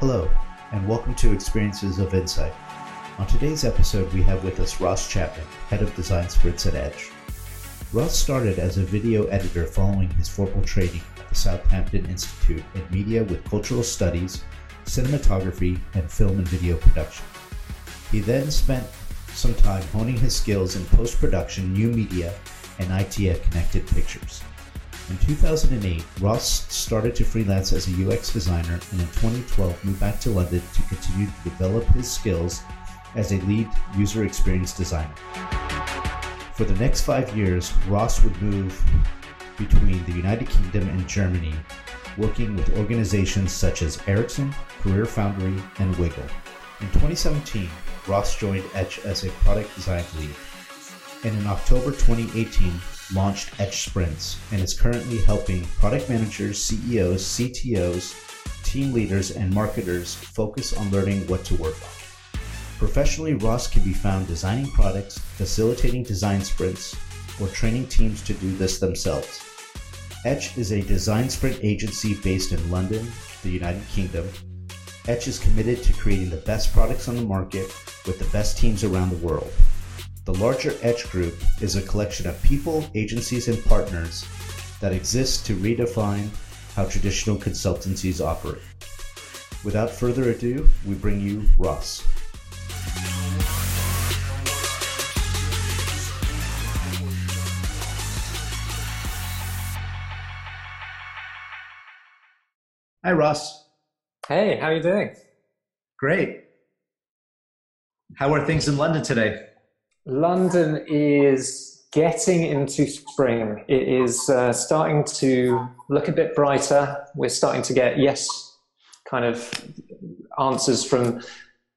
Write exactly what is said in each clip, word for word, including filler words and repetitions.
Hello, and welcome to Experiences of Insight. On today's episode, we have with us Ross Chapman, Head of Design Sprints at Edge. Ross started as a video editor following his formal training at the Southampton Institute in Media with Cultural Studies, Cinematography, and Film and Video Production. He then spent some time honing his skills in post-production, new media, and I T at Connected Pictures. In two thousand eight, Ross started to freelance as a U X designer and in twenty twelve moved back to London to continue to develop his skills as a lead user experience designer. For the next five years, Ross would move between the United Kingdom and Germany, working with organizations such as Ericsson, Career Foundry, and Wiggle. In twenty seventeen, Ross joined Etch as a product design lead, and in October twenty eighteen, launched Etch Sprints, and is currently helping product managers, C E Os, C T Os, team leaders, and marketers focus on learning what to work on. Professionally, Ross can be found designing products, facilitating design sprints, or training teams to do this themselves. Etch is a design sprint agency based in London, the United Kingdom. Etch is committed to creating the best products on the market with the best teams around the world. The larger Edge Group is a collection of people, agencies, and partners that exist to redefine how traditional consultancies operate. Without further ado, we bring you Ross. Hi, Ross. Hey, how are you doing? Great. How are things in London today? London is getting into spring. It is uh, starting to look a bit brighter. We're starting to get yes kind of answers from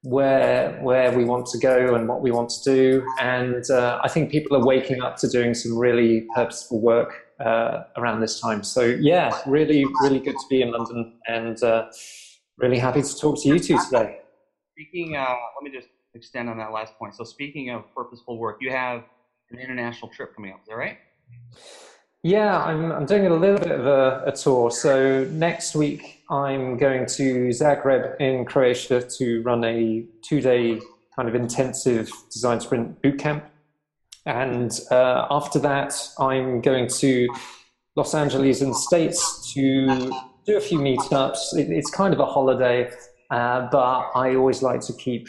where where we want to go and what we want to do. And uh, I think people are waking up to doing some really purposeful work Uh, around this time. So yeah, really, really good to be in London, and uh, really happy to talk to you two today. Speaking, uh, let me just extend on that last point. So speaking of purposeful work, you have an international trip coming up, is that right? Yeah, I'm, I'm doing a little bit of a, a tour. So next week, I'm going to Zagreb in Croatia to run a two-day kind of intensive design sprint boot camp. And uh, after that, I'm going to Los Angeles in the States to do a few meetups. It, it's kind of a holiday, uh, but I always like to keep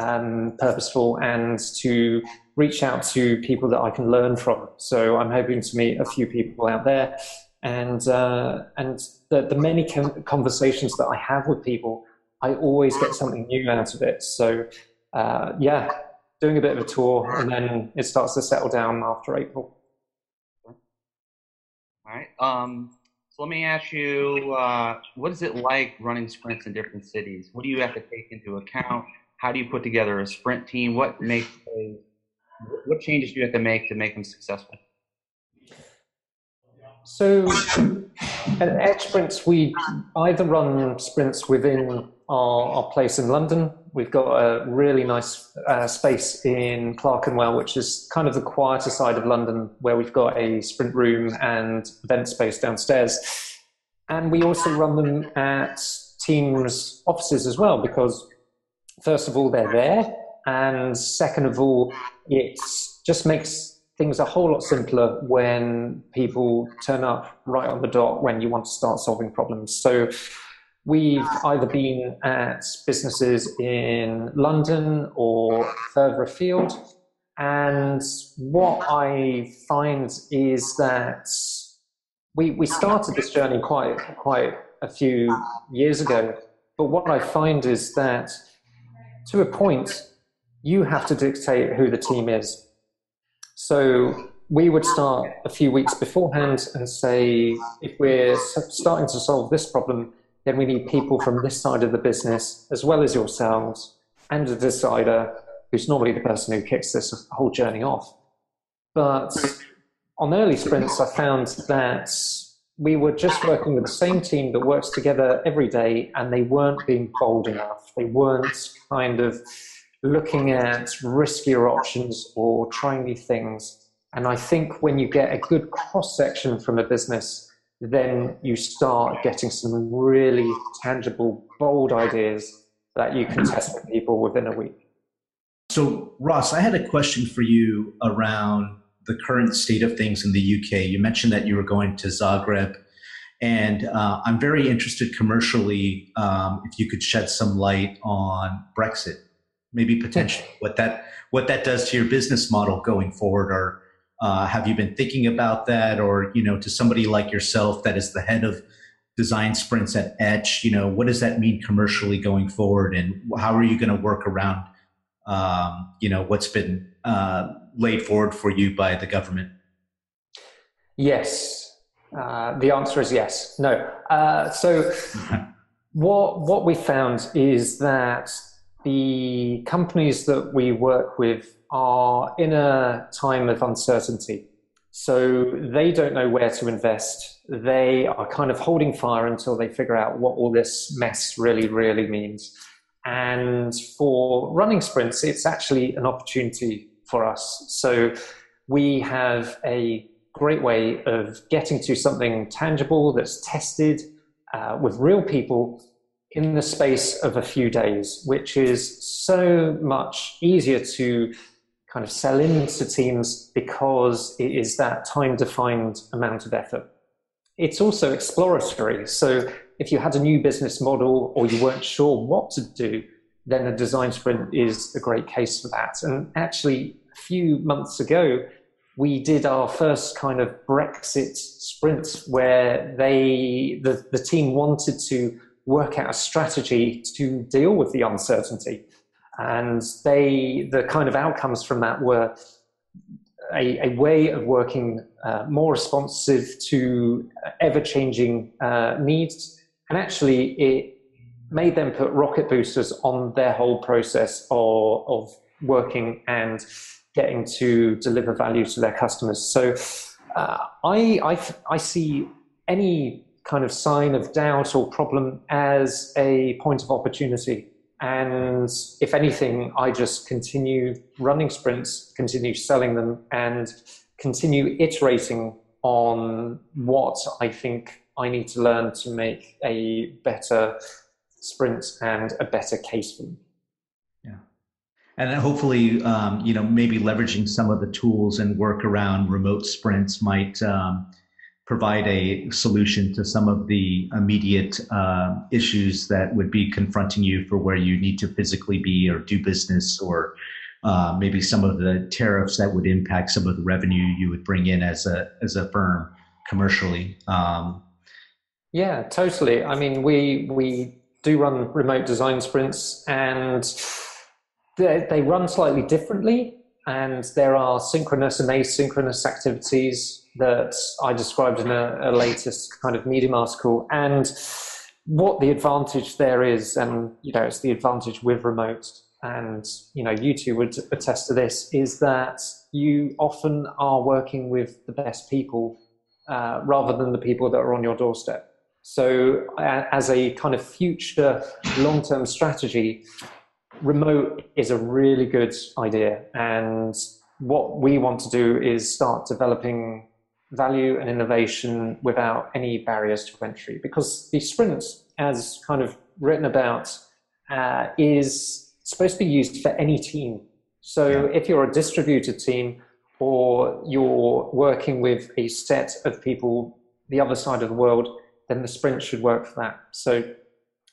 um, purposeful and to reach out to people that I can learn from. So I'm hoping to meet a few people out there, and uh, and the, the many com- conversations that I have with people, I always get something new out of it. So uh, yeah. Doing a bit of a tour, and then it starts to settle down after April. All right. Um, so let me ask you, uh, what is it like running sprints in different cities? What do you have to take into account? How do you put together a sprint team? What makes a, what changes do you have to make to make them successful? So at Edge Sprints, we either run sprints within our, our place in London. We've got a really nice uh, space in Clerkenwell, which is kind of the quieter side of London, where we've got a sprint room and event space downstairs. And we also run them at teams' offices as well, because first of all, they're there. And second of all, it just makes things a whole lot simpler when people turn up right on the dot when you want to start solving problems. So we've either been at businesses in London or further afield. And what I find is that we we started this journey quite quite a few years ago. But what I find is that to a point, you have to dictate who the team is. So we would start a few weeks beforehand and say, if we're starting to solve this problem, then we need people from this side of the business, as well as yourselves, and a decider, who's normally the person who kicks this whole journey off. But on early sprints, I found that we were just working with the same team that works together every day, and they weren't being bold enough. They weren't kind of looking at riskier options or trying new things. And I think when you get a good cross-section from a business, then you start getting some really tangible, bold ideas that you can test with people within a week. So, Ross, I had a question for you around the current state of things in the U K. You mentioned that you were going to Zagreb, and uh, I'm very interested commercially um, if you could shed some light on Brexit, maybe potentially what that what that does to your business model going forward, or uh, have you been thinking about that? Or, you know, to somebody like yourself that is the head of design sprints at Etch, you know, what does that mean commercially going forward, and how are you going to work around, um, you know, what's been uh, laid forward for you by the government? Yes. Uh, the answer is yes. No. Uh, so what what we found is that the companies that we work with are in a time of uncertainty. So they don't know where to invest. They are kind of holding fire until they figure out what all this mess really, really means. And for running sprints, it's actually an opportunity for us. So we have a great way of getting to something tangible that's tested uh, with real people in the space of a few days, which is so much easier to kind of sell into teams because it is that time-defined amount of effort. It's also exploratory. So if you had a new business model or you weren't sure what to do, then a design sprint is a great case for that. And actually, a few months ago, we did our first kind of Brexit sprint where they, the, the team wanted to work out a strategy to deal with the uncertainty. And they, the kind of outcomes from that were a, a way of working uh, more responsive to ever-changing uh, needs. And actually it made them put rocket boosters on their whole process of, of working and getting to deliver value to their customers. So uh, I, I, I see any kind of sign of doubt or problem as a point of opportunity. And if anything, I just continue running sprints, continue selling them, and continue iterating on what I think I need to learn to make a better sprint and a better case for them. And hopefully, um, you know, maybe leveraging some of the tools and work around remote sprints might um, provide a solution to some of the immediate uh, issues that would be confronting you for where you need to physically be or do business, or uh, maybe some of the tariffs that would impact some of the revenue you would bring in as a as a firm commercially. Um, yeah, totally. I mean, we we do run remote design sprints, and They, they run slightly differently, and there are synchronous and asynchronous activities that I described in a, a latest kind of Medium article. And what the advantage there is, and you know, it's the advantage with remote, and you know, you two would attest to this, is that you often are working with the best people uh, rather than the people that are on your doorstep. So, uh, as a kind of future long-term strategy, remote is a really good idea, and what we want to do is start developing value and innovation without any barriers to entry, because the sprint, as kind of written about, uh, is supposed to be used for any team. So if you're a distributed team or you're working with a set of people the other side of the world, then the sprint should work for that. So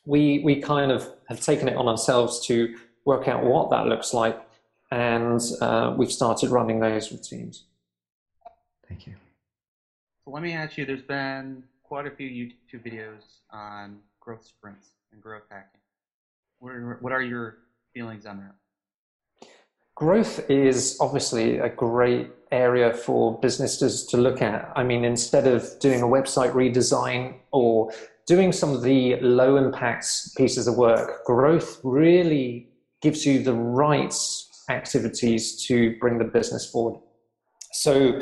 We we kind of have taken it on ourselves to work out what that looks like, and uh, we've started running those with teams. Thank you. So let me ask you, there's been quite a few YouTube videos on growth sprints and growth hacking. What are, what are your feelings on that? Growth is obviously a great area for businesses to look at. I mean, instead of doing a website redesign or doing some of the low impact pieces of work, growth really gives you the right activities to bring the business forward. So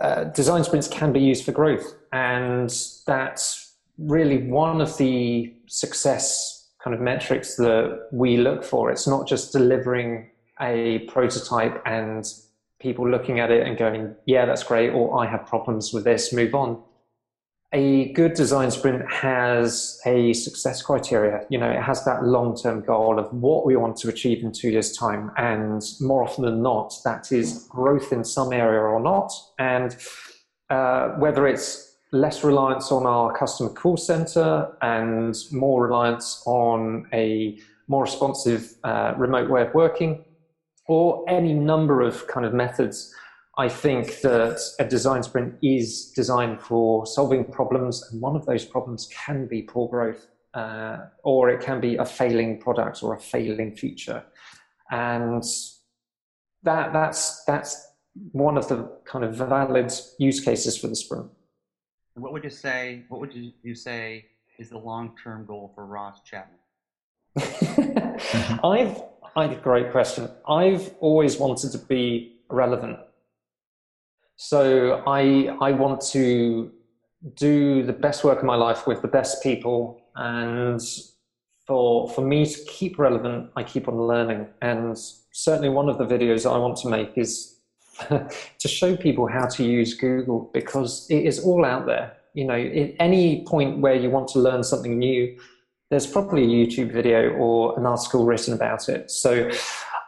uh, design sprints can be used for growth. And that's really one of the success kind of metrics that we look for. It's not just delivering a prototype and people looking at it and going, yeah, that's great, or I have problems with this, move on. a good design sprint has a success criteria. You know, it has that long-term goal of what we want to achieve in two years' time. And more often than not, that is growth in some area or not. And uh, whether it's less reliance on our customer call center and more reliance on a more responsive uh, remote way of working, or any number of kind of methods, I think that a design sprint is designed for solving problems, and one of those problems can be poor growth, uh, or it can be a failing product or a failing feature. And that that's that's one of the kind of valid use cases for the sprint. What would you say, what would you, you say is the long-term goal for Ross Chapman? I've, I've, great question. I've always wanted to be relevant. So I, I want to do the best work of my life with the best people. And for, for me to keep relevant, I keep on learning. And certainly one of the videos I want to make is to show people how to use Google, because it is all out there. You know, at any point where you want to learn something new, there's probably a YouTube video or an article written about it. So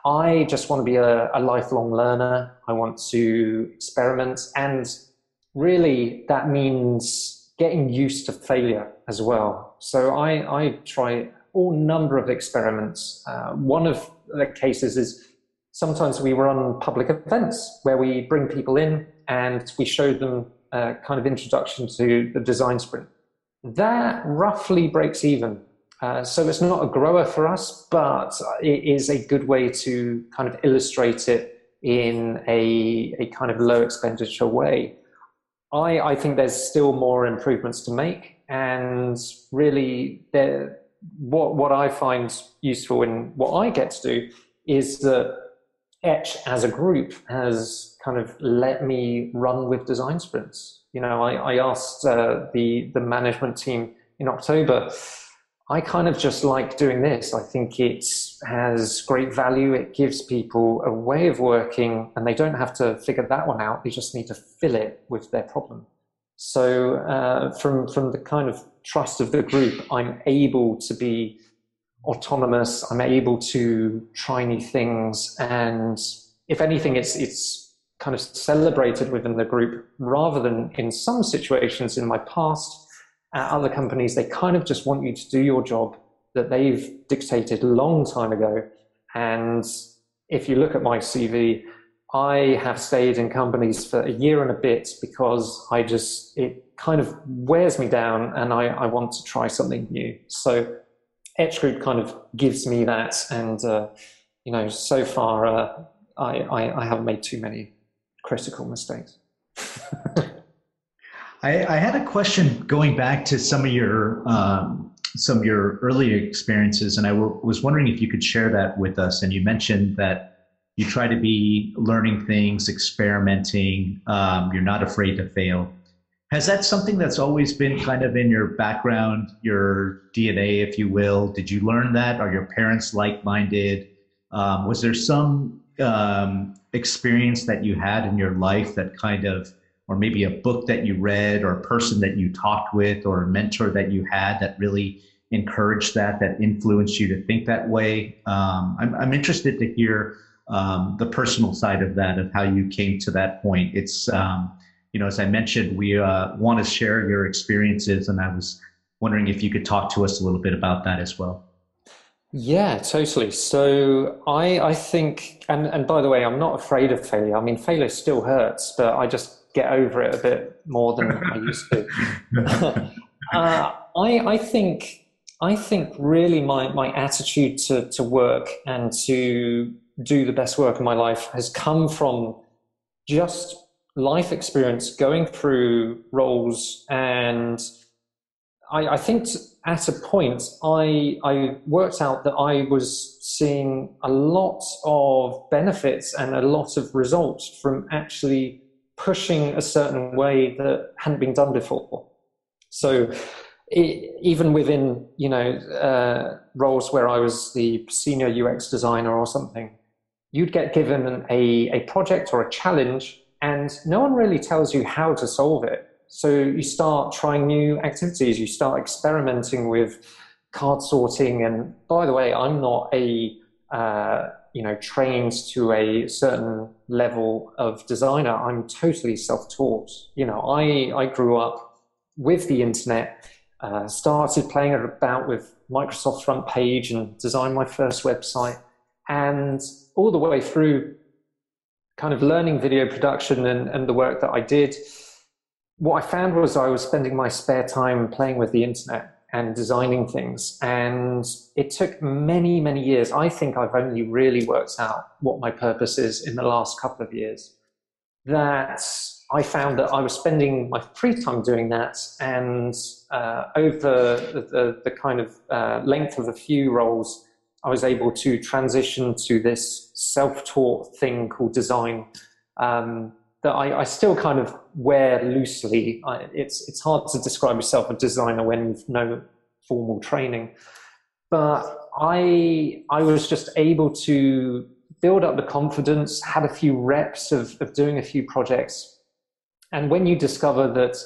I just want to be a, a lifelong learner. I want to experiment. And really, that means getting used to failure as well. So I, I try all number of experiments. Uh, one of the cases is sometimes we run public events where we bring people in and we show them a kind of introduction to the design sprint. That roughly breaks even. Uh, so it's not a grower for us, but it is a good way to kind of illustrate it in a, a kind of low expenditure way. I, I think there's still more improvements to make, and really there, what, what I find useful in what I get to do is that Etch as a group has kind of let me run with design sprints. You know, I, I asked uh, the, the management team in October, I kind of just like doing this. I think it has great value. It gives people a way of working, and they don't have to figure that one out. They just need to fill it with their problem. So uh, from, from the kind of trust of the group, I'm able to be autonomous. I'm able to try new things. And if anything, it's, it's kind of celebrated within the group, rather than in some situations in my past, at other companies, they kind of just want you to do your job that they've dictated a long time ago. And if you look at my C V, I have stayed in companies for a year and a bit because I just, it kind of wears me down and I, I want to try something new. So Edge Group kind of gives me that. And, uh, you know, so far uh, I, I, I haven't made too many critical mistakes. I, I had a question going back to some of your um, some of your early experiences, and I w was wondering if you could share that with us. And you mentioned that you try to be learning things, experimenting. Um, you're not afraid to fail. Has that something that's always been kind of in your background, your D N A, if you will? Did you learn that? Are your parents like-minded? Um, was there some um, experience that you had in your life that kind of, or maybe a book that you read, or a person that you talked with, or a mentor that you had that really encouraged that, that influenced you to think that way? Um, I'm, I'm interested to hear um, the personal side of that, of how you came to that point. It's, um, you know, as I mentioned, we uh, want to share your experiences, and I was wondering if you could talk to us a little bit about that as well. Yeah, totally. So I, I think, and, and by the way, I'm not afraid of failure. I mean, failure still hurts, but I just get over it a bit more than I used to. uh, I, I think I think really my, my attitude to, to work and to do the best work of my life has come from just life experience, going through roles. And I, I think at a point I, I worked out that I was seeing a lot of benefits and a lot of results from actually pushing a certain way that hadn't been done before. So it, even within, you know, uh, roles where I was the senior U X designer or something, you'd get given a, a project or a challenge, and no one really tells you how to solve it. So you start trying new activities, you start experimenting with card sorting. And by the way, I'm not a, uh, you know, trained to a certain level of designer. I'm totally self-taught. You know, I, I grew up with the internet, uh, started playing about with Microsoft Front Page and designed my first website, and all the way through kind of learning video production and, and the work that I did, what I found was I was spending my spare time playing with the internet and designing things. And it took many, many years. I think I've only really worked out what my purpose is in the last couple of years, that I found that I was spending my free time doing that. And uh, over the, the kind of uh, length of a few roles, I was able to transition to this self-taught thing called design, um, that I, I still kind of wear loosely. I, it's, it's hard to describe yourself a designer when you've no formal training. But I, I was just able to build up the confidence, had a few reps of, of doing a few projects. And when you discover that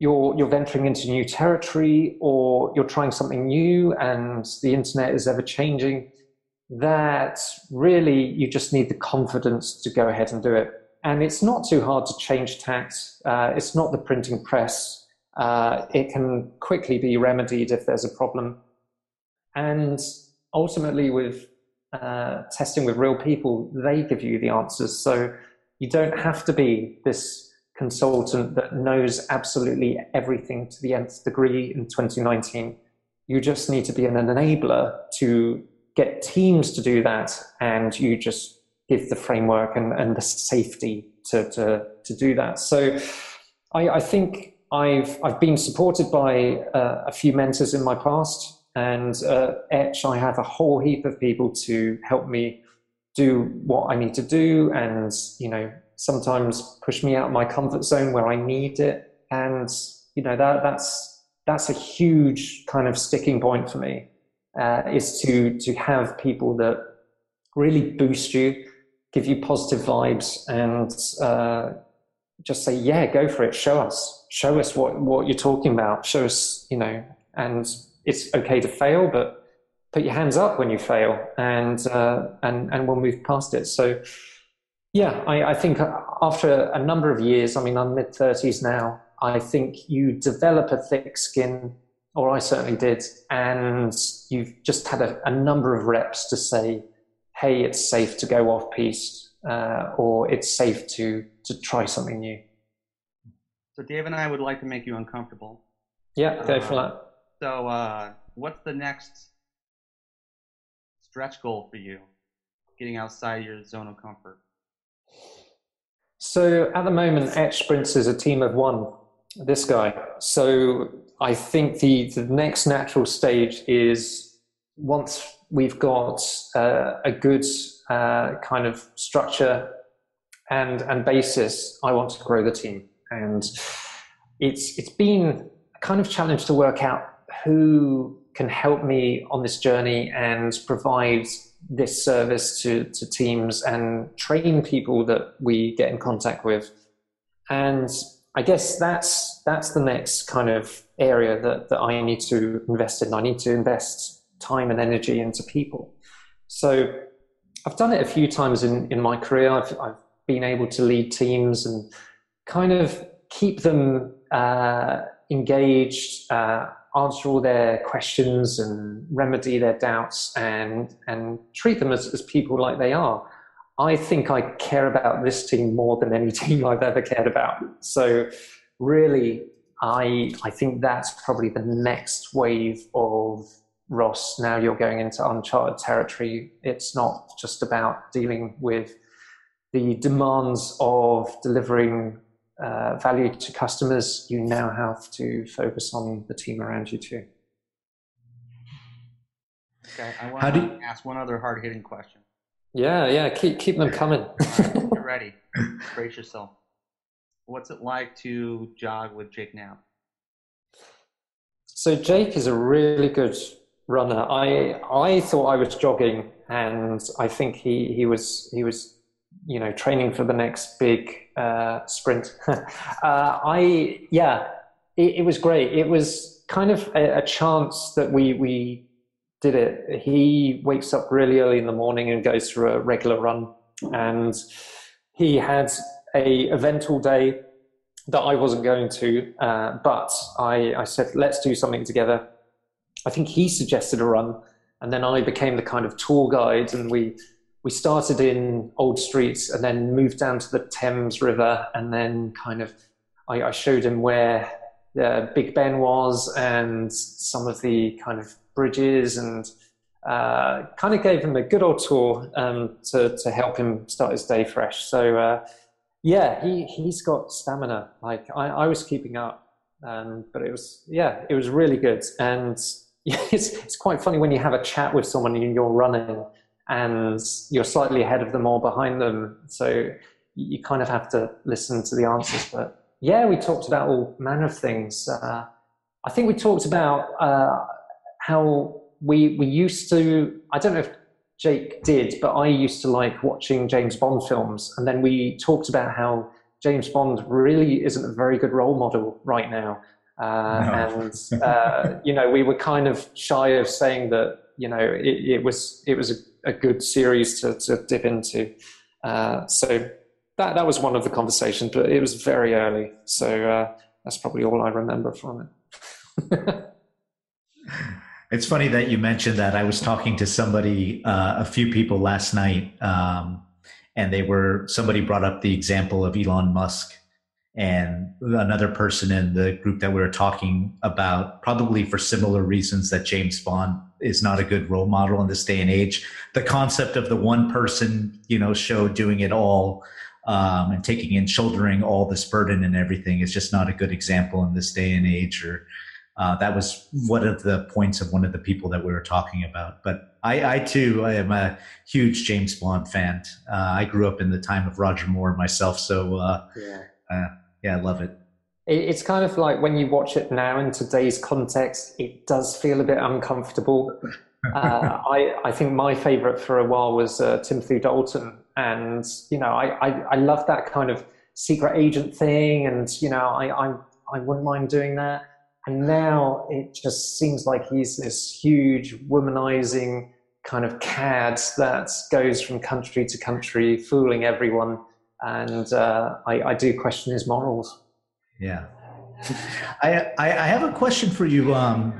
you're, you're venturing into new territory, or you're trying something new and the internet is ever changing, that really you just need the confidence to go ahead and do it. And it's not too hard to change tack. Uh, it's not the printing press. Uh, it can quickly be remedied if there's a problem. And ultimately with uh, testing with real people, they give you the answers. So you don't have to be this consultant that knows absolutely everything to the nth degree in twenty nineteen. You just need to be an enabler to get teams to do that, and you just give the framework and, and the safety to, to, to do that. So I, I think I've, I've been supported by uh, a few mentors in my past, and uh, Etch, I have a whole heap of people to help me do what I need to do, and, you know, sometimes push me out of my comfort zone where I need it. And, you know, that, that's, that's a huge kind of sticking point for me, uh, is to, to have people that really boost you, give you positive vibes, and uh, just say, yeah, go for it. Show us, show us what, what you're talking about. Show us, you know, and it's okay to fail, but put your hands up when you fail, and, uh, and, and we'll move past it. So yeah, I, I think after a number of years, I mean, I'm mid thirties now, I think you develop a thick skin, or I certainly did. And you've just had a, a number of reps to say, hey, it's safe to go off-piste, uh, or it's safe to, to try something new. So Dave and I would like to make you uncomfortable. Yeah, go uh, for that. So uh, what's the next stretch goal for you, getting outside your zone of comfort? So at the moment, Etch Sprints is a team of one, this guy. So I think the, the next natural stage is, once we've got uh, a good uh, kind of structure and, and basis, I want to grow the team. And it's, it's been a kind of challenge to work out who can help me on this journey and provide this service to, to teams and train people that we get in contact with. And I guess that's, that's the next kind of area that, that I need to invest in. I need to invest time and energy into people. So I've done it a few times in, in my career. I've, I've been able to lead teams and kind of keep them uh, engaged, uh, answer all their questions and remedy their doubts, and, and treat them as, as people like they are. I think I care about this team more than any team I've ever cared about. So really, I, I think that's probably the next wave of, Ross, now you're going into uncharted territory. It's not just about dealing with the demands of delivering uh, value to customers. You now have to focus on the team around you too. Okay, I want How do to you... ask one other hard-hitting question. Yeah, yeah, keep keep them coming. Get ready. Brace yourself. What's it like to jog with Jake Knapp? So Jake is a really good runner. I I thought I was jogging, and I think he he was he was you know, training for the next big uh, sprint. uh, I, yeah, it, it was great. It was kind of a, a chance that we, we did it. He wakes up really early in the morning and goes for a regular run. And he had a event all day that I wasn't going to, uh, but I, I said, let's do something together. I think he suggested a run, and then I became the kind of tour guide, and we we started in old streets and then moved down to the Thames River, and then kind of I, I showed him where uh, Big Ben was and some of the kind of bridges, and uh, kind of gave him a good old tour um, to, to help him start his day fresh. So uh, yeah, he, he's got stamina. Like I, I was keeping up. Um, but it was, yeah, it was really good. And it's, it's quite funny when you have a chat with someone and you're running and you're slightly ahead of them or behind them. So you kind of have to listen to the answers. But yeah, we talked about all manner of things. Uh, I think we talked about uh, how we, we used to, I don't know if Jake did, but I used to like watching James Bond films. And then we talked about how James Bond really isn't a very good role model right now. Uh, no. And, uh, you know, we were kind of shy of saying that, you know, it, it was it was a, a good series to, to dip into. Uh, so that, that was one of the conversations, but it was very early. So uh, that's probably all I remember from it. It's funny that you mentioned that. I was talking to somebody, uh, a few people last night, um, and they were, somebody brought up the example of Elon Musk, and another person in the group that we were talking about, probably for similar reasons that James Bond is not a good role model in this day and age. The concept of the one person, you know, show doing it all um, and taking and shouldering all this burden and everything is just not a good example in this day and age. Or uh, that was one of the points of one of the people that we were talking about. But I, I too, I am a huge James Bond fan. Uh, I grew up in the time of Roger Moore myself, so uh, yeah. Uh, yeah, I love it. It's kind of like when you watch it now in today's context, it does feel a bit uncomfortable. uh, I, I think my favorite for a while was uh, Timothy Dalton. And, you know, I, I, I love that kind of secret agent thing. And, you know, I, I, I wouldn't mind doing that. And now it just seems like he's this huge womanizing kind of cad that goes from country to country, fooling everyone. And uh, I, I do question his morals. Yeah. I, I I have a question for you. Um,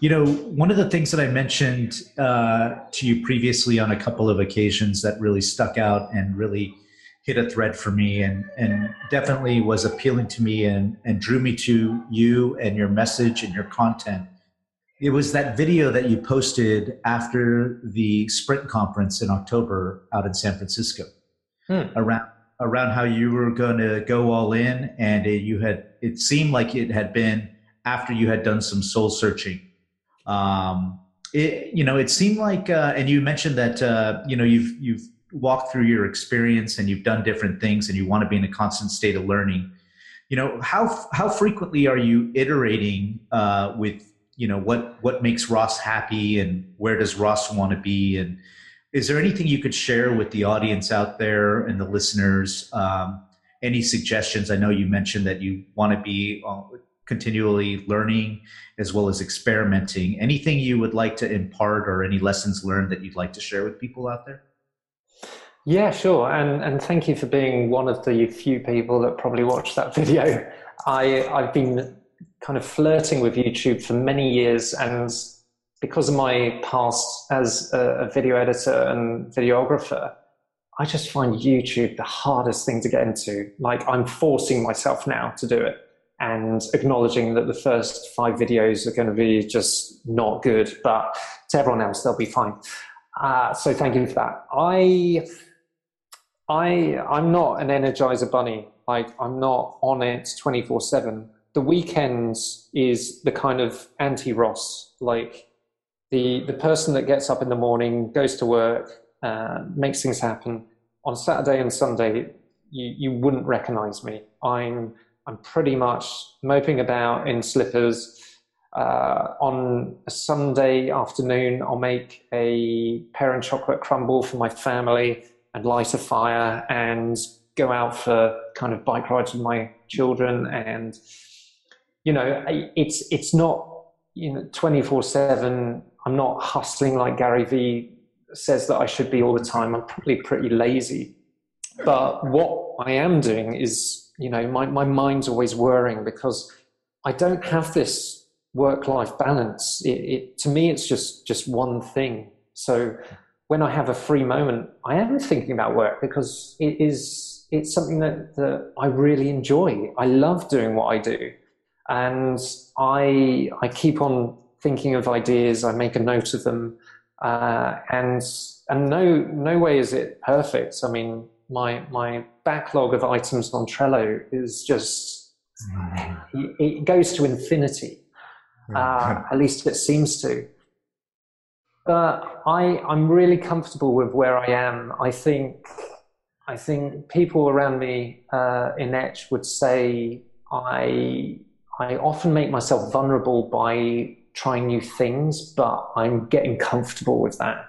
you know, one of the things that I mentioned uh, to you previously on a couple of occasions that really stuck out and really hit a thread for me, and, and definitely was appealing to me and, and drew me to you and your message and your content. It was that video that you posted after the Sprint Conference in October out in San Francisco, hmm. around around how you were going to go all in, and it, you had it seemed like it had been after you had done some soul searching. Um, it you know it seemed like, uh, and you mentioned that uh, you know you've you've walk through your experience and you've done different things and you want to be in a constant state of learning. You know, how, how frequently are you iterating uh, with, you know, what, what makes Ross happy and where does Ross want to be? And is there anything you could share with the audience out there and the listeners? Um, any suggestions? I know you mentioned that you want to be continually learning as well as experimenting. Anything you would like to impart or any lessons learned that you'd like to share with people out there? Yeah, sure. And and thank you for being one of the few people that probably watched that video. I, I've been kind of flirting with YouTube for many years, and because of my past as a, a video editor and videographer, I just find YouTube the hardest thing to get into. Like, I'm forcing myself now to do it and acknowledging that the first five videos are going to be just not good, but to everyone else, they'll be fine. Uh, so thank you for that. I... I, I'm not an energizer bunny. Like, I'm not on it twenty-four seven. The weekends is the kind of anti-Ross. Like, the, the person that gets up in the morning, goes to work, uh, makes things happen. On Saturday and Sunday, you, you wouldn't recognize me. I'm, I'm pretty much moping about in slippers. Uh, on a Sunday afternoon, I'll make a pear and chocolate crumble for my family. and light a fire and go out for kind of bike rides with my children. And, you know, it's, it's not, you know, twenty-four seven. I'm not hustling like Gary Vee says that I should be all the time. I'm probably pretty lazy, but what I am doing is, you know, my, my mind's always whirring because I don't have this work-life balance. It, it, to me, it's just, just one thing. So when I have a free moment, I am thinking about work because it is, it's something that, that I really enjoy. I love doing what I do. And I, I keep on thinking of ideas. I make a note of them. Uh, and, and no, no way is it perfect. I mean, my, my backlog of items on Trello is just, mm. it, it goes to infinity. Uh, at least it seems to. But I, I'm really comfortable with where I am. I think, I think people around me uh, in Etch would say I, I often make myself vulnerable by trying new things, but I'm getting comfortable with that.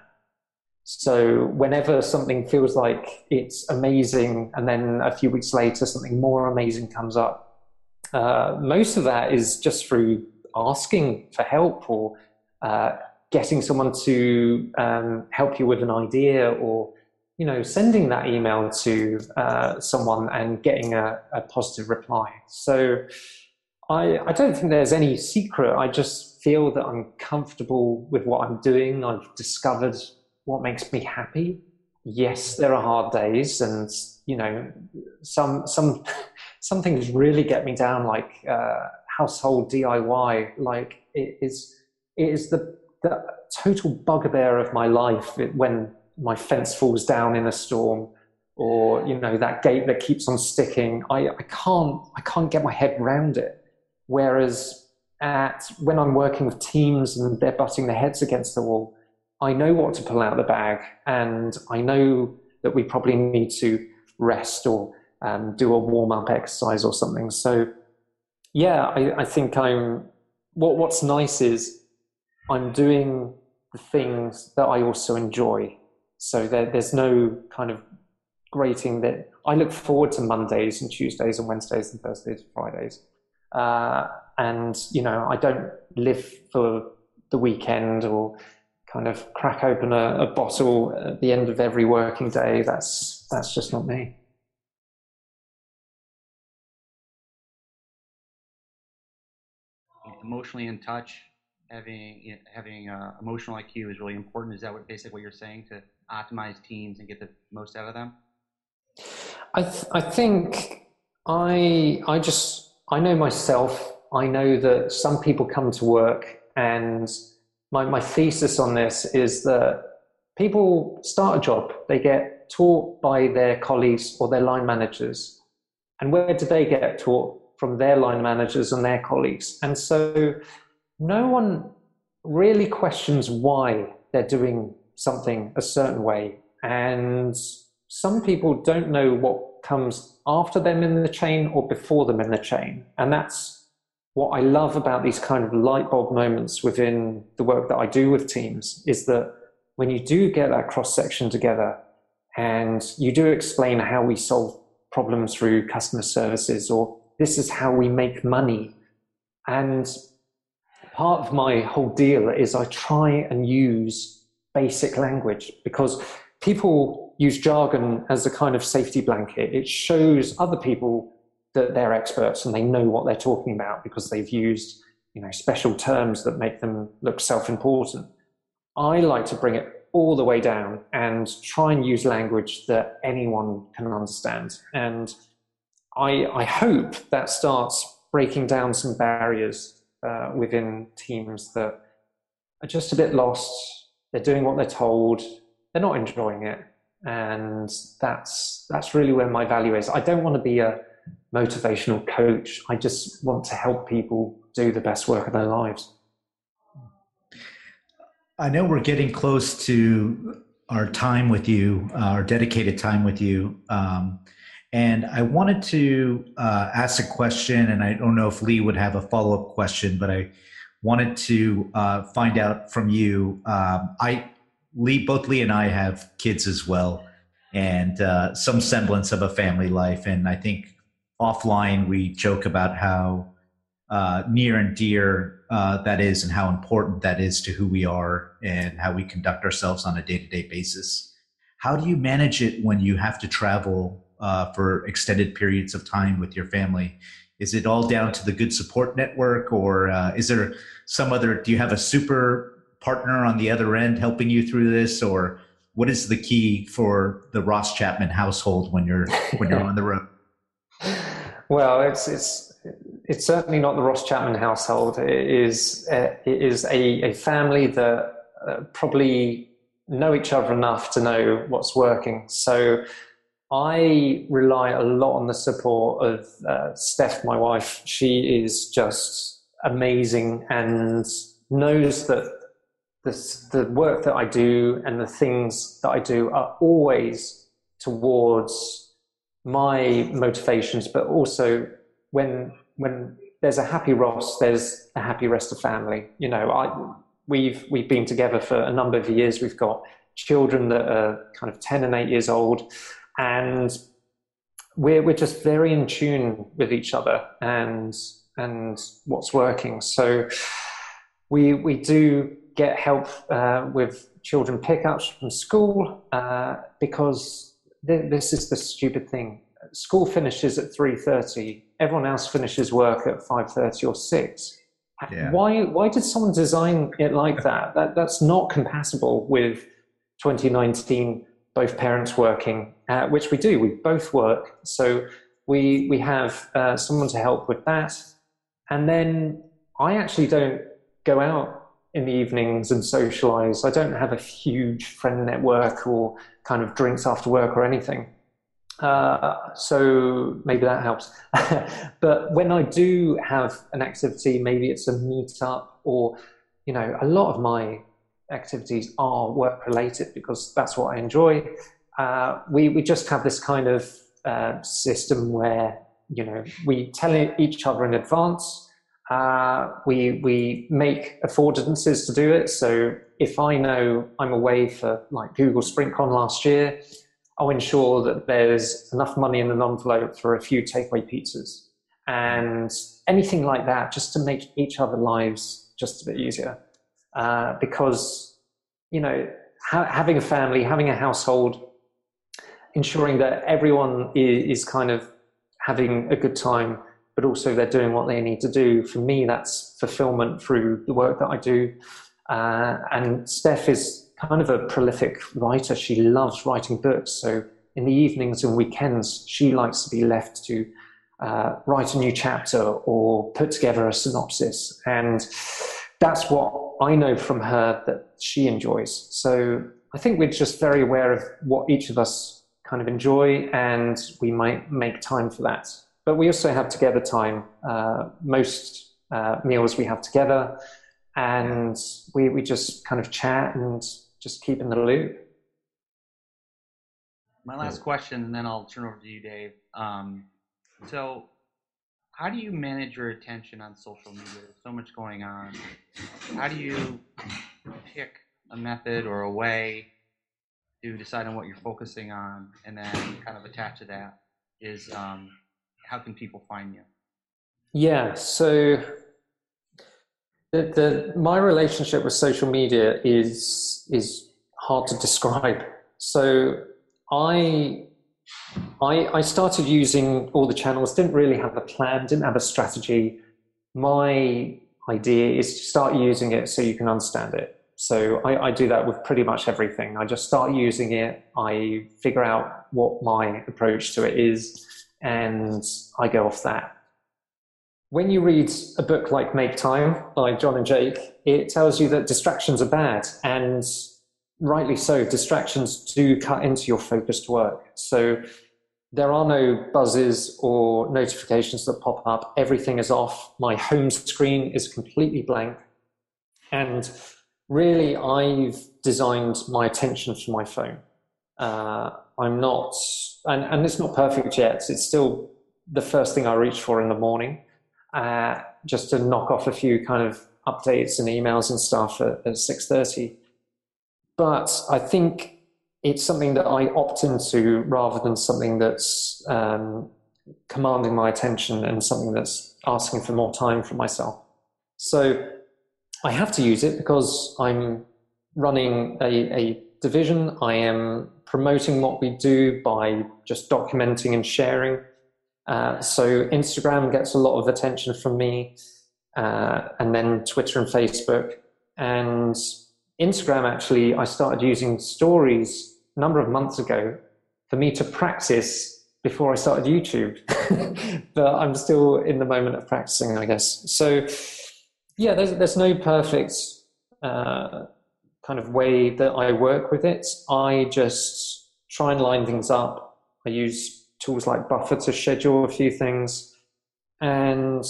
So whenever something feels like it's amazing, and then a few weeks later something more amazing comes up, uh, most of that is just through asking for help or uh, getting someone to um, help you with an idea, or, you know, sending that email to uh, someone and getting a, a positive reply. So I, I don't think there's any secret. I just feel that I'm comfortable with what I'm doing. I've discovered what makes me happy. Yes, there are hard days, and, you know, some, some, some things really get me down, like uh, household D I Y. Like it is, it is the, the total bugbear of my life it, when my fence falls down in a storm, or, you know, that gate that keeps on sticking. I, I can't, I can't get my head around it. Whereas at, when I'm working with teams and they're butting their heads against the wall, I know what to pull out the bag, and I know that we probably need to rest or um, do a warm up exercise or something. So, yeah, I, I think I'm, what, what's nice is I'm doing the things that I also enjoy. So there, there's no kind of grating that I look forward to Mondays and Tuesdays and Wednesdays and Thursdays and Fridays. Uh, and, you know, I don't live for the weekend or kind of crack open a, a bottle at the end of every working day. That's, that's just not me. Emotionally in touch, having you know, having uh, emotional I Q is really important. Is that what basically what you're saying, to optimize teams and get the most out of them? I th I think I I just I know myself. I know that some people come to work, and my my thesis on this is that people start a job, they get taught by their colleagues or their line managers, and where do they get taught? From their line managers and their colleagues. And so no one really questions why they're doing something a certain way. And some people don't know what comes after them in the chain or before them in the chain. And that's what I love about these kind of light bulb moments within the work that I do with teams, is that when you do get that cross section together and you do explain how we solve problems through customer services, or this is how we make money. And part of my whole deal is I try and use basic language, because people use jargon as a kind of safety blanket. It shows other people that they're experts and they know what they're talking about because they've used, you know, special terms that make them look self-important. I like to bring it all the way down and try and use language that anyone can understand. And I, I hope that starts breaking down some barriers uh, within teams that are just a bit lost. They're doing what they're told. They're not enjoying it. And that's, that's really where my value is. I don't want to be a motivational coach. I just want to help people do the best work of their lives. I know we're getting close to our time with you, uh, our dedicated time with you. Um, And I wanted to uh, ask a question, and I don't know if Lee would have a follow-up question, but I wanted to uh, find out from you. Um, I, Lee, both Lee and I have kids as well, and uh, some semblance of a family life. And I think offline we joke about how uh, near and dear uh, that is and how important that is to who we are and how we conduct ourselves on a day-to-day basis. How do you manage it when you have to travel uh, for extended periods of time with your family? Is it all down to the good support network, or uh, is there some other, do you have a super partner on the other end helping you through this, or what is the key for the Ross Chapman household when you're when you're on the road? Well, it's it's it's certainly not the Ross Chapman household. It is uh, it is a, a family that uh, probably know each other enough to know what's working. So I rely a lot on the support of uh, Steph, my wife. She is just amazing and knows that the, the work that I do and the things that I do are always towards my motivations, but also when when there's a happy Ross, there's a happy rest of family. You know, I we've we've been together for a number of years. We've got children that are kind of ten and eight years old. And we're we're just very in tune with each other and and what's working. So we we do get help uh, with children pickups from school uh, because th- this is the stupid thing. School finishes at three thirty. Everyone else finishes work at five thirty or six. Yeah. Why why did someone design it like that? That that's not compatible with twenty nineteen. Both parents working, uh, which we do. We both work, so we we have uh, someone to help with that. And then I actually don't go out in the evenings and socialise. I don't have a huge friend network or kind of drinks after work or anything. Uh, so maybe that helps. But when I do have an activity, maybe it's a meetup, or you know, a lot of my activities are work related because that's what I enjoy. Uh, we, we just have this kind of uh, system where, you know, we tell each other in advance. Uh, we, we make affordances to do it. So if I know I'm away for like Google SprintCon last year, I'll ensure that there's enough money in an envelope for a few takeaway pizzas and anything like that, just to make each other's lives just a bit easier. Uh, because, you know, ha- having a family, having a household, ensuring that everyone is, is kind of having a good time, but also they're doing what they need to do. For me, that's fulfillment through the work that I do. Uh, and Steph is kind of a prolific writer. She loves writing books. So in the evenings and weekends, she likes to be left to uh, write a new chapter or put together a synopsis. And that's what I know from her that she enjoys. So I think we're just very aware of what each of us kind of enjoy, and we might make time for that. But we also have together time. Uh, most uh, meals we have together, and we, we just kind of chat and just keep in the loop. My last question, and then I'll turn over to you, Dave. Um, so how do you manage your attention on social media? There's so much going on. How do you pick a method or a way to decide on what you're focusing on? And then kind of attached to that is um, how can people find you? Yeah, so the, the, my relationship with social media is is hard to describe. So I... I, I started using all the channels, didn't really have a plan, didn't have a strategy. My idea is to start using it so you can understand it. So I, I do that with pretty much everything. I just start using it, I figure out what my approach to it is, and I go off that. When you read a book like Make Time by John and Jake, it tells you that distractions are bad, and rightly so, distractions do cut into your focused work. So there are no buzzes or notifications that pop up. Everything is off. My home screen is completely blank. And really, I've designed my attention for my phone. Uh, I'm not, and, and it's not perfect yet. It's still the first thing I reach for in the morning, uh, just to knock off a few kind of updates and emails and stuff at, at six thirty. But I think it's something that I opt into rather than something that's um, commanding my attention and something that's asking for more time for myself. So I have to use it because I'm running a, a division. I am promoting what we do by just documenting and sharing. Uh, so Instagram gets a lot of attention from me, uh, and then Twitter and Facebook. And Instagram, actually, I started using stories a number of months ago for me to practice before I started YouTube, but I'm still in the moment of practicing, I guess. So yeah, there's, there's no perfect uh, kind of way that I work with it. I just try and line things up. I use tools like Buffer to schedule a few things. And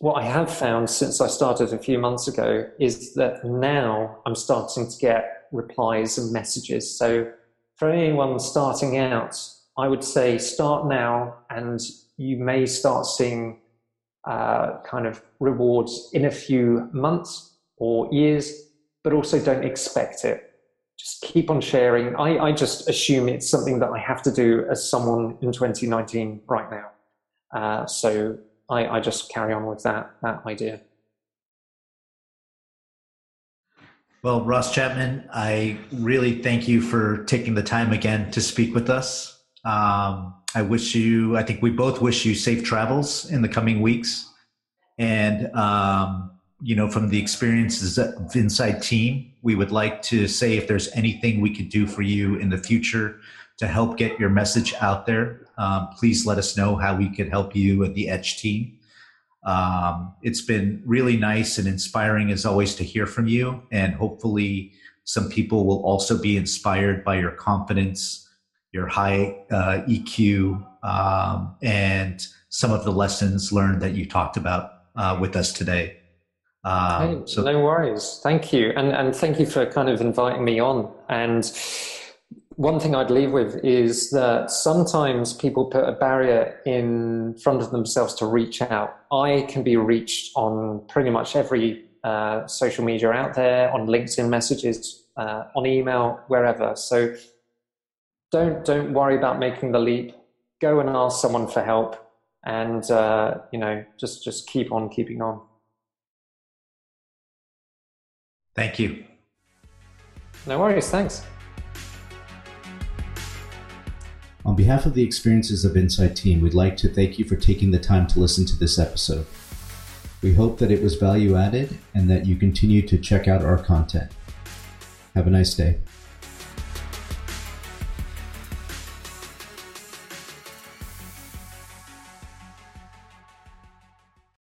what I have found since I started a few months ago is that now I'm starting to get replies and messages. So for anyone starting out, I would say start now, and you may start seeing uh, kind of rewards in a few months or years, but also don't expect it. Just keep on sharing. I, I just assume it's something that I have to do as someone in twenty nineteen right now. Uh, so I, I just carry on with that, that idea. Well, Ross Chapman, I really thank you for taking the time again to speak with us. Um, I wish you, I think we both wish you safe travels in the coming weeks. And, um, you know, from the experiences of Inside Team, we would like to say if there's anything we could do for you in the future to help get your message out there, um, please let us know how we could help you at the Edge team. Um, it's been really nice and inspiring as always to hear from you. And hopefully some people will also be inspired by your confidence, your high uh, E Q, um, and some of the lessons learned that you talked about uh, with us today. Um, hey, so no worries. Thank you. And, and thank you for kind of inviting me on. And one thing I'd leave with is that sometimes people put a barrier in front of themselves to reach out. I can be reached on pretty much every uh, social media out there, on LinkedIn messages, uh, on email, wherever. So Don't don't worry about making the leap. Go and ask someone for help, and uh, you know, just just keep on keeping on. Thank you. No worries. Thanks. On behalf of the Experiences of Inside Team, we'd like to thank you for taking the time to listen to this episode. We hope that it was value added and that you continue to check out our content. Have a nice day.